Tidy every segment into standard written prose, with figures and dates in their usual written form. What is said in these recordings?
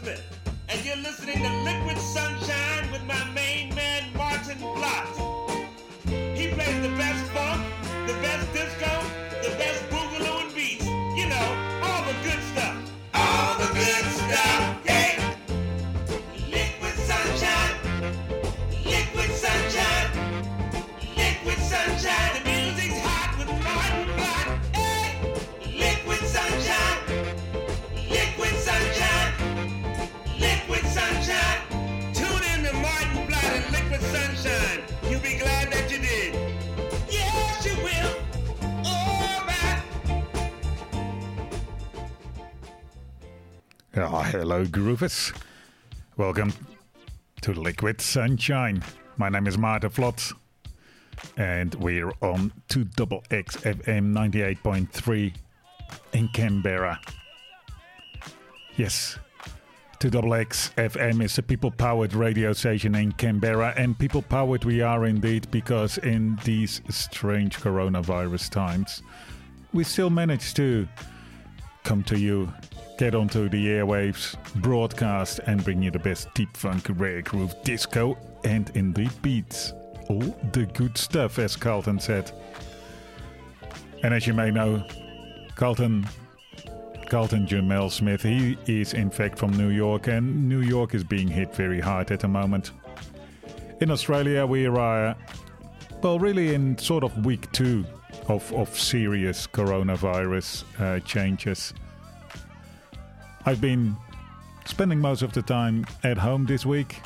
Smith, and you're listening to Liquid Sunshine with my main man, Maarten Vlot. He plays the best funk, the best disco, the best boogaloo and beats. You know, all the good stuff. All the good stuff, yeah. Liquid Sunshine, Liquid Sunshine, Liquid Sunshine. The music's hot with Maarten Vlot, hey. Liquid Sunshine, Liquid Sunshine, Liquid Sunshine. Tune in to Maarten Vlot and Liquid Sunshine. You'll be glad that you did. Yes, you will. All right. Oh, hello, groovers. Welcome to Liquid Sunshine. My name is Maarten Vlot, and we're on 2XX FM 98.3 in Canberra. Yes. 2XX FM is a people-powered radio station in Canberra, and people-powered we are indeed, because in these strange coronavirus times, we still manage to come to you, get onto the airwaves, broadcast, and bring you the best deep funk, rare groove, disco, and indeed beats. All the good stuff, as Carlton said. And as you may know, Carlton Jamel Smith, he is in fact from New York, and New York is being hit very hard at the moment. In Australia we are, well, really in sort of week two of serious coronavirus changes. I've been spending most of the time at home this week,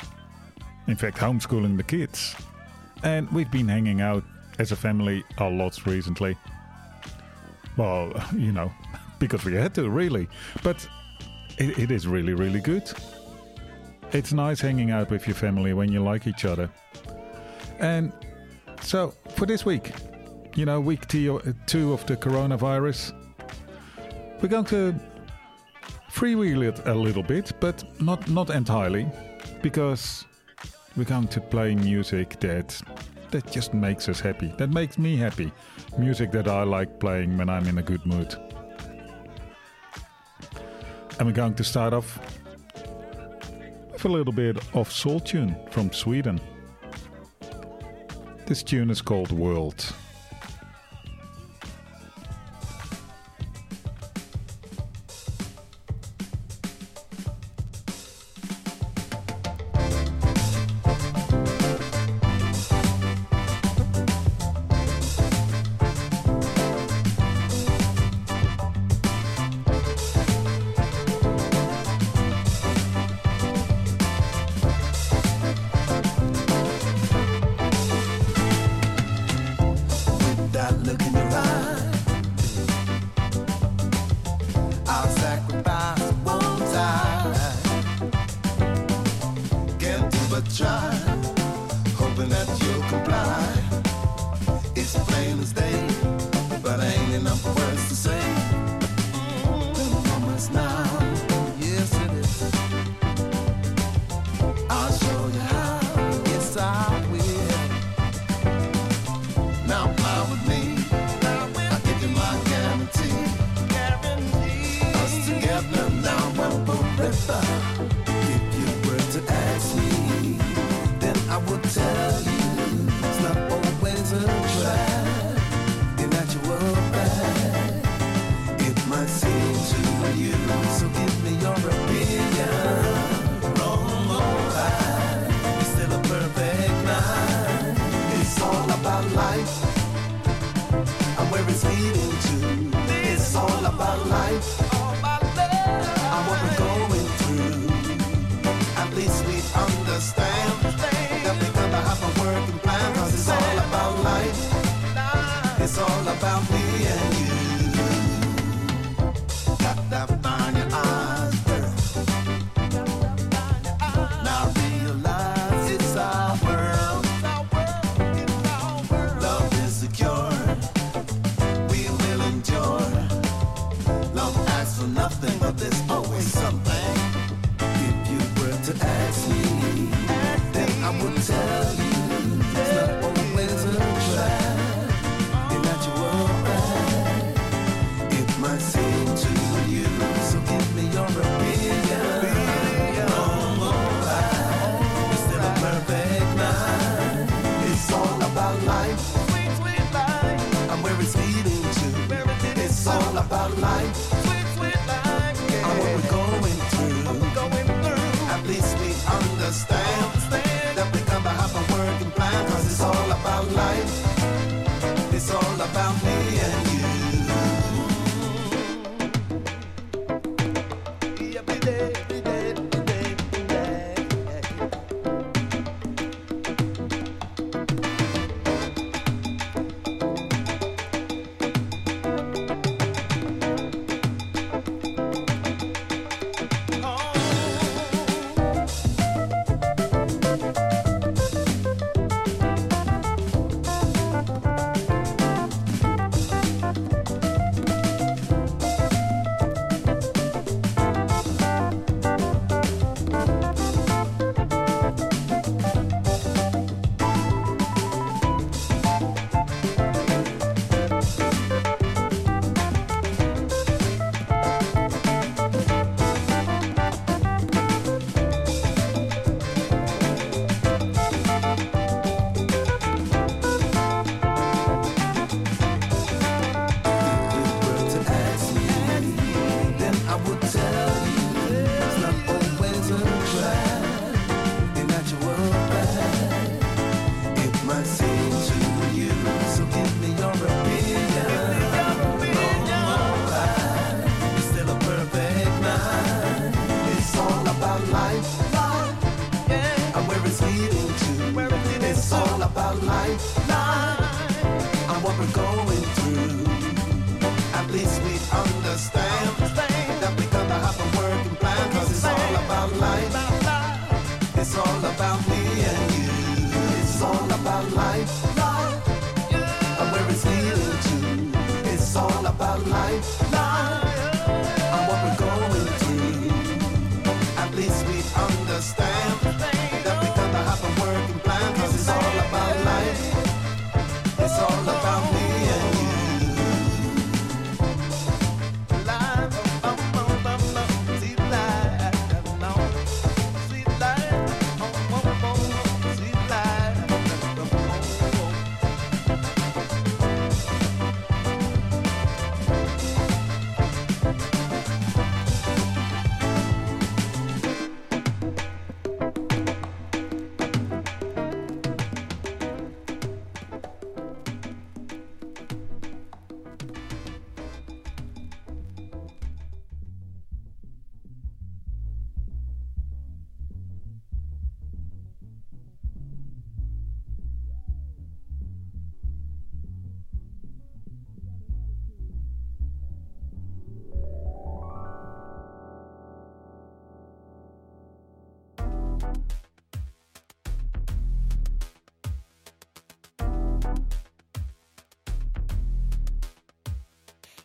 in fact homeschooling the kids, and we've been hanging out as a family a lot recently. Well, you know, because we had to, really. But it is really, really good. It's nice hanging out with your family when you like each other. And so, for this week, you know, week two of the coronavirus, we're going to freewheel it a little bit, but not entirely, because we're going to play music that just makes us happy. That makes me happy. Music that I like playing when I'm in a good mood. And we're going to start off with a little bit of soul tune from Sweden. This tune is called World. Seem to you, so give me your opinion. it's all about life. Sweet, sweet life, yeah. And what we're going through, at least we understand, that we come to have a working plan. Cause it's all about life, it's all about me and you.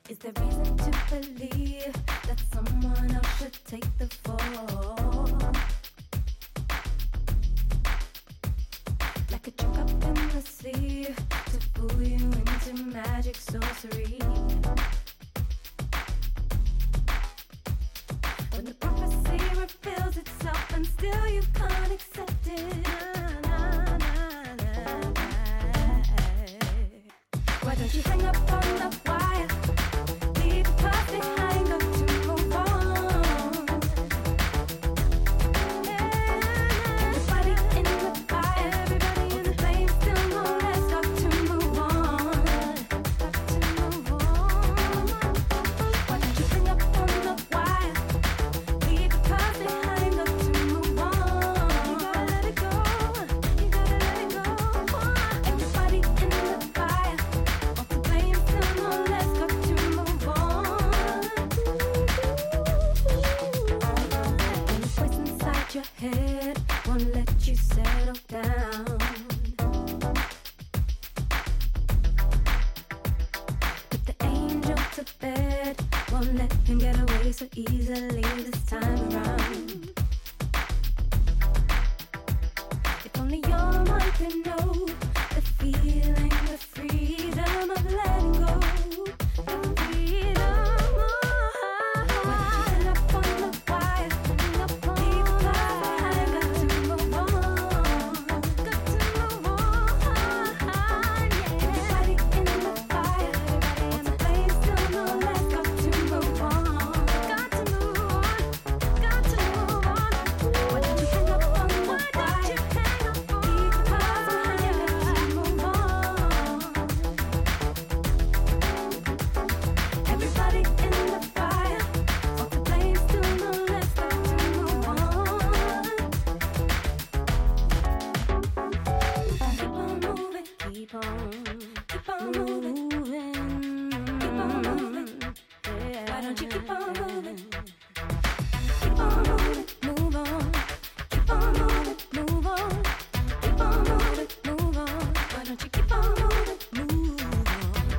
Is there reason to believe that someone else should take the fall? Like a trick up in the sleeve to fool you into magic sorcery. When the prophecy reveals itself and still you can't accept it. Why don't you hang up on the wire? No don't you keep on moving? Keep on moving, move on. Keep on moving, move on. Keep on moving, move on. Why don't you keep on moving, move on?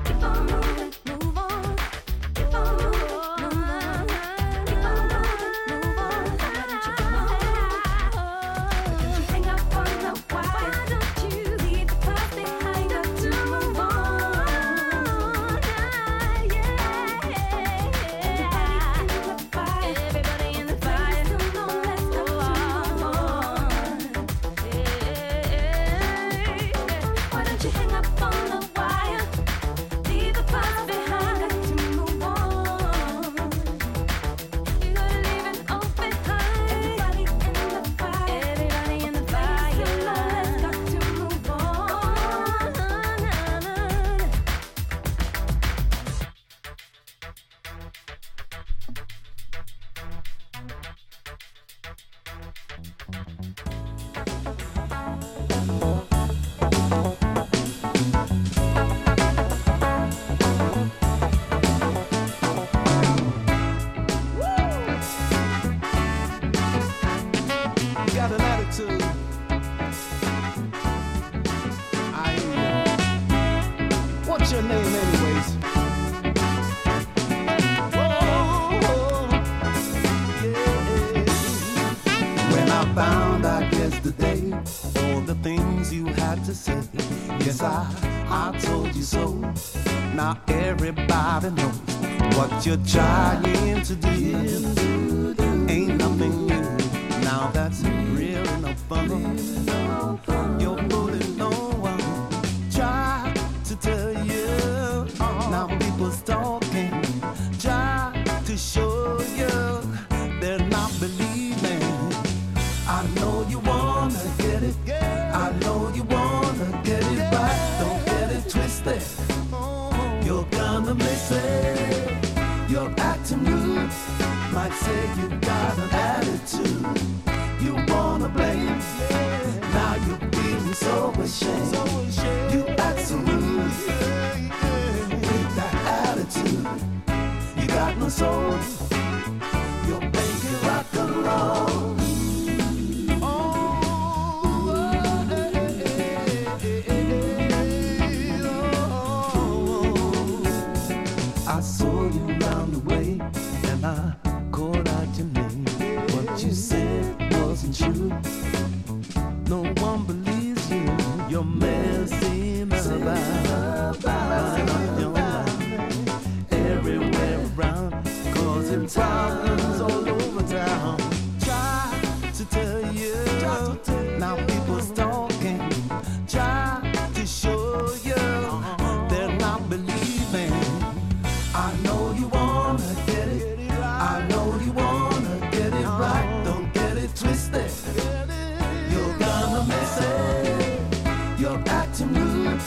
Keep on moving, move on. Keep on moving, move on. Keep on moving, move on. Why don't you keep on moving? Hang up on the why. Why don't you leave the past behind? Got to move on. Everybody in the fire, let's go on. Why don't you hang up on the wire? Leave the past behind, got to move on. You gotta leave an open heart. Everybody in the fire, let's go to move on. Got an attitude. I am. What's your name, anyways? Whoa, yeah. When I found out yesterday all the things you had to say, yes, I told you so. Now everybody knows what you're trying to do. Ain't nothing new. Now that's real enough fun. You're fooling no one. Try to tell you. Now people's talking. Try to show you. They're not believing. I know you wanna get it. I know you wanna get it right. Don't get it twisted. You're gonna miss it. You're acting rude. Might say you got an attitude. You wanna blame. Now you're feeling so ashamed. You act so rude. With that attitude, you got no soul. You're making rock and roll. I saw you round the way and I called out your name. What you said wasn't true. No one believes you. You're messing about your life. Everywhere around, causing problems all over town. Try to tell you. Now people's talking. Try to show you. They're not believing. I know you wanna get it. I know you wanna get it right. Don't get it twisted. You're gonna miss it. You're acting rude.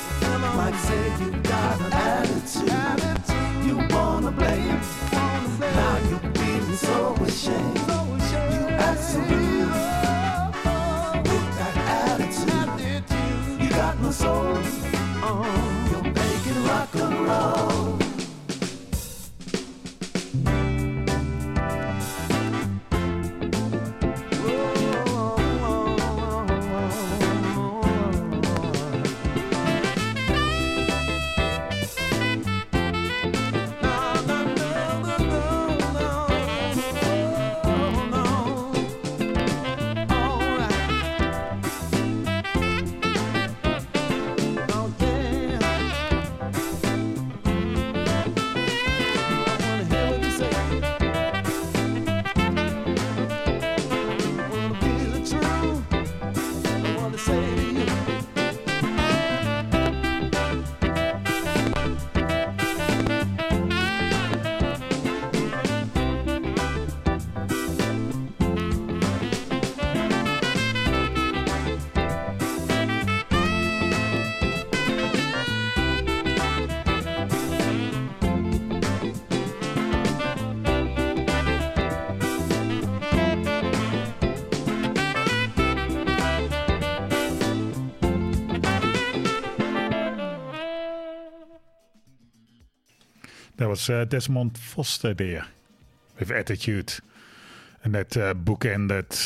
Might say you got an attitude. You wanna blame. Now you're feeling so ashamed. That was Desmond Foster there with Attitude. And that book ended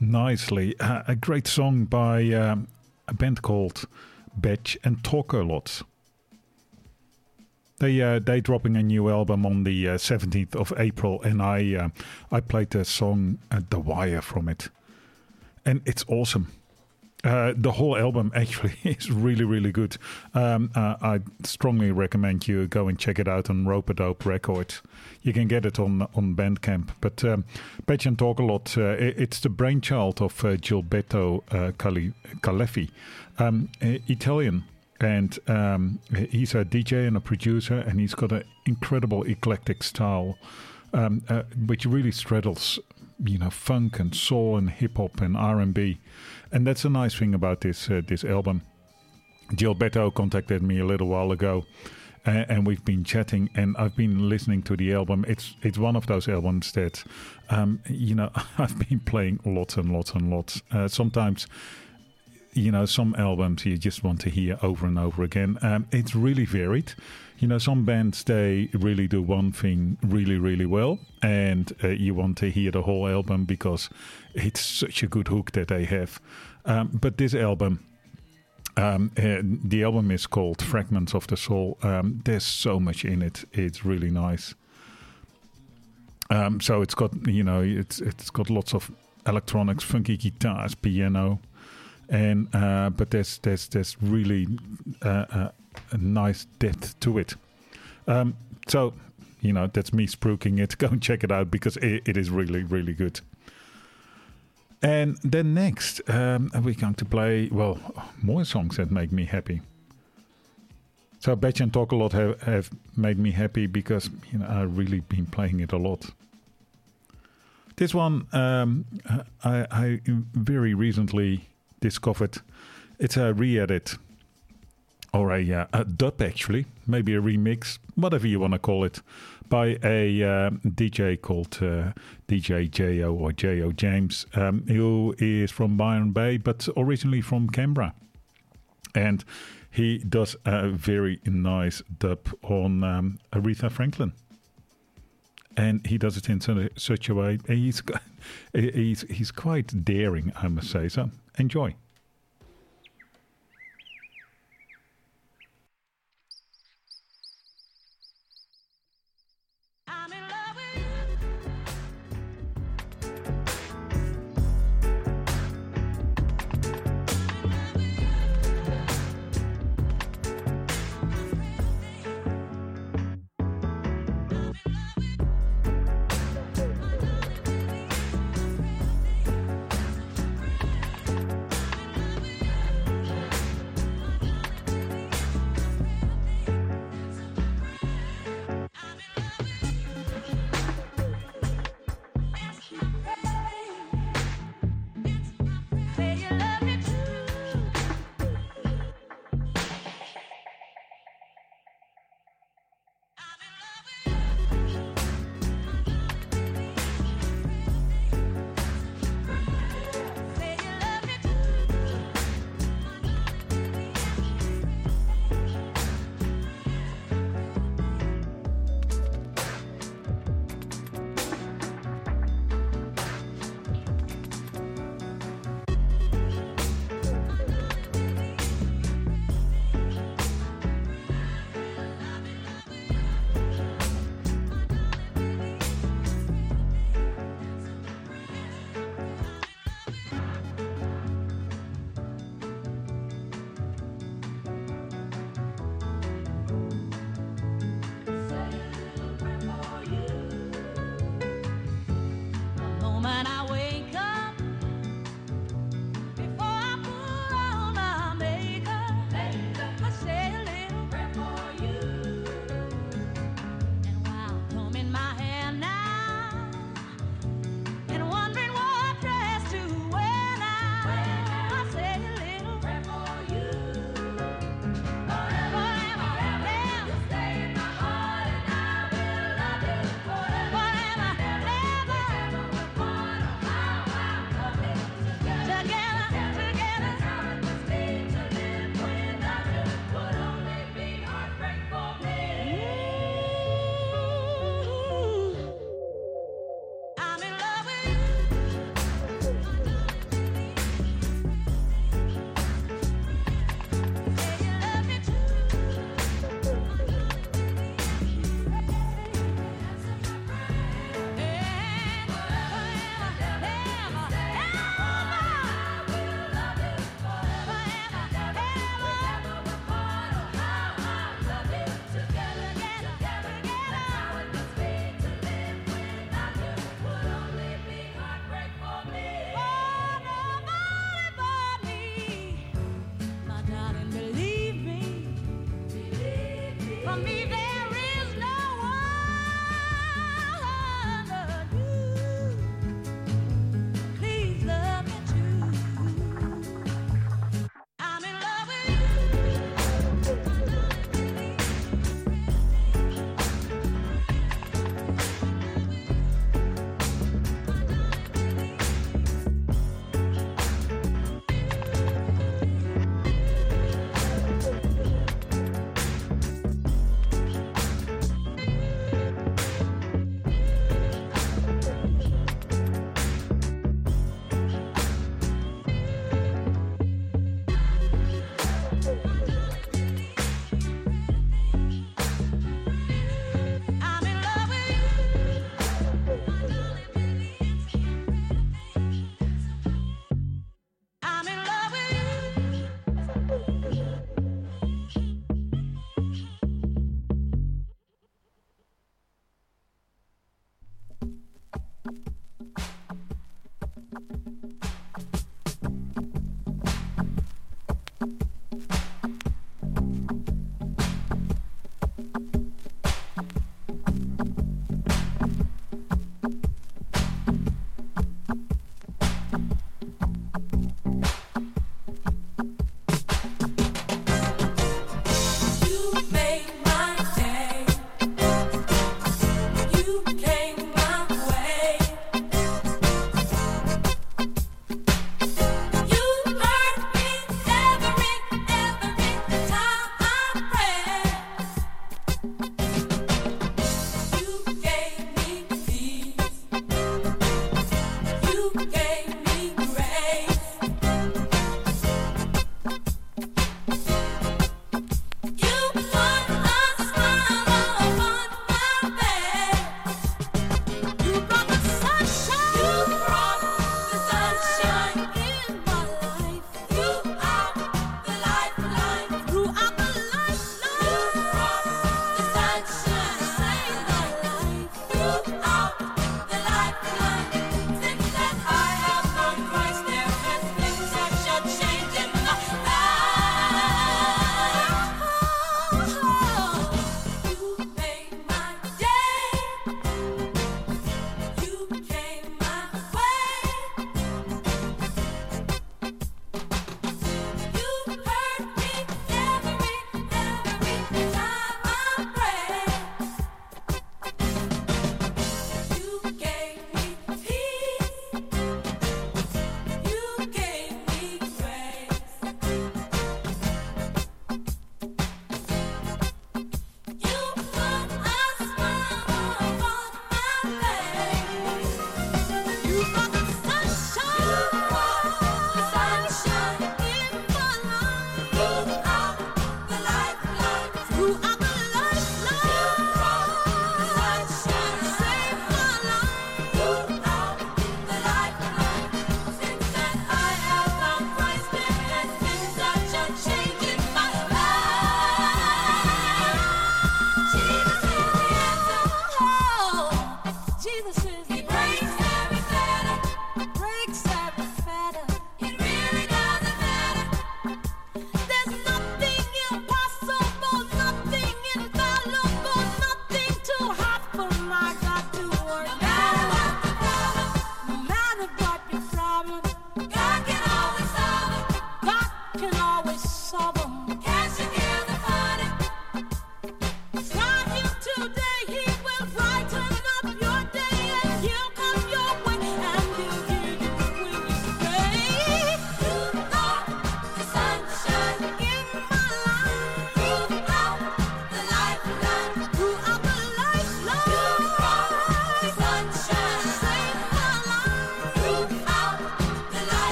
nicely. A great song by a band called Badge and Talker Lots. They dropping a new album on the 17th of April, and I played the song The Wire from it. And it's awesome. The whole album actually is really, really good. I strongly recommend you go and check it out on Rope-A-Dope Records. You can get it on Bandcamp. But Badge and Talk a Lot, it's the brainchild of Gilberto Caleffi, Italian. And he's a DJ and a producer, and he's got an incredible eclectic style, which really straddles, funk and soul and hip hop and R&B. And that's a nice thing about this album. Gilberto contacted me a little while ago, and we've been chatting. And I've been listening to the album. It's one of those albums that, I've been playing lots and lots and lots. Sometimes. Some albums you just want to hear over and over again. It's really varied. Some bands, they really do one thing really, really well. And you want to hear the whole album because it's such a good hook that they have. But this album, the album is called Fragments of the Soul. There's so much in it. It's really nice. So it's got, it's got lots of electronics, funky guitars, piano. And but there's really a nice depth to it. So, that's me spruiking it. Go and check it out because it is really, really good. And then next, we're going to play, more songs that make me happy. So Badge and Talk a Lot have made me happy because, I've really been playing it a lot. This one, I very recently discovered. It's a re-edit or a dub, actually, maybe a remix, whatever you want to call it, by a DJ called DJ J.O. or J.O. James, who is from Byron Bay but originally from Canberra, and he does a very nice dub on Aretha Franklin. And he does it in such a way. He's quite daring, I must say. So enjoy.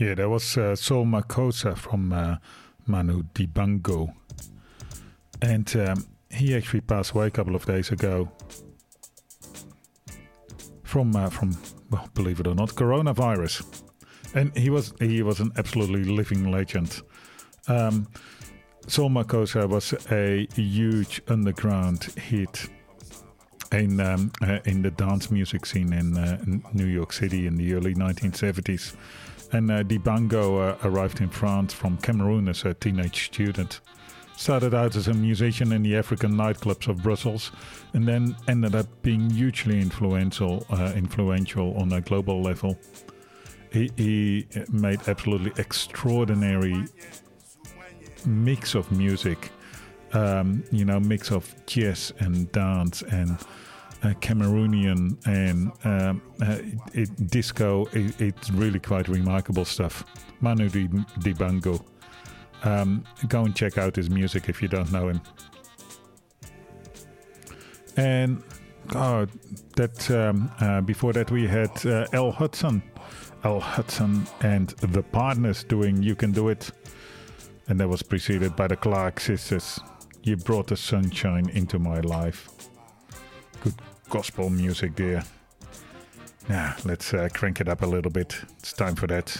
Yeah, that was Soul Makossa from Manu Dibango. And he actually passed away a couple of days ago from well, believe it or not, coronavirus. And he was an absolutely living legend. Soul Makossa was a huge underground hit in the dance music scene in New York City in the early 1970s. And Dibango arrived in France from Cameroon as a teenage student. Started out as a musician in the African nightclubs of Brussels and then ended up being hugely influential on a global level. He made absolutely extraordinary mix of music, mix of jazz and dance and Cameroonian and disco. It's really quite remarkable stuff. Manu Dibango. Go and check out his music if you don't know him. And before that we had Al Hudson and the Partners doing You Can Do It, and that was preceded by the Clark Sisters. You brought the sunshine into my life. Good gospel music there. Now let's crank it up a little bit. It's time for that.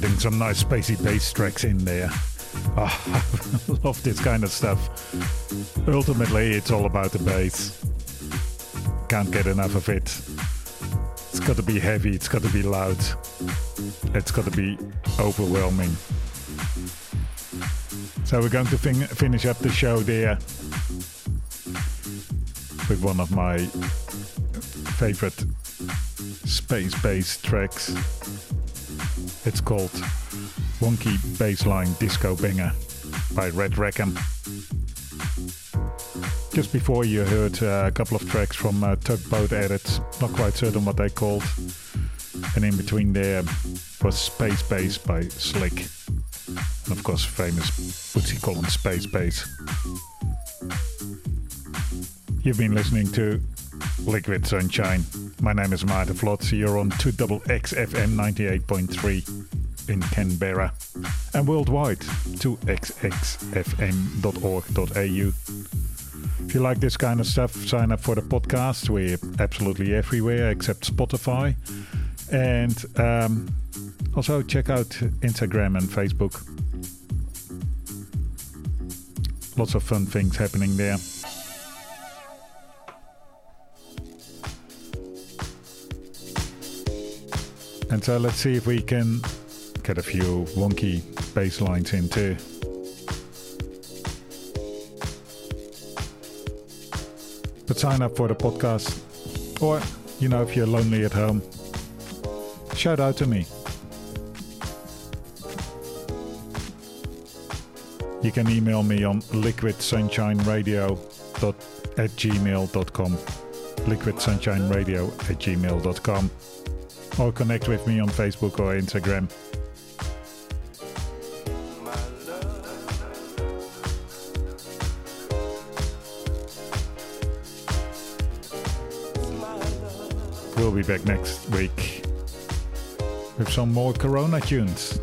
Getting some nice spacey bass tracks in there. Oh, I love this kind of stuff. Ultimately, it's all about the bass. Can't get enough of it. It's got to be heavy, it's got to be loud, it's got to be overwhelming. So we're going to finish up the show there with one of my favorite space-based tracks. It's called Wonky Bassline Disco Banger by Red Rackham. Just before you heard a couple of tracks from Tugboat Edits, not quite certain what they called. And in between there was Space Bass by Slick. And of course, famous Bootsy Collins Space Bass. You've been listening to Liquid Sunshine. My name is Maarten Vlot. You're on 2XX FM 98.3 in Canberra and worldwide 2xxfm.org.au. If you like this kind of stuff, sign up for the podcast. We're absolutely everywhere except Spotify. And also check out Instagram and Facebook. Lots of fun things happening there. And so let's see if we can get a few wonky bass lines in too. But sign up for the podcast. Or, you know, if you're lonely at home, shout out to me. You can email me on liquidsunshineradio@gmail.com. liquidsunshineradio@gmail.com. Or connect with me on Facebook or Instagram. We'll be back next week with some more Corona tunes.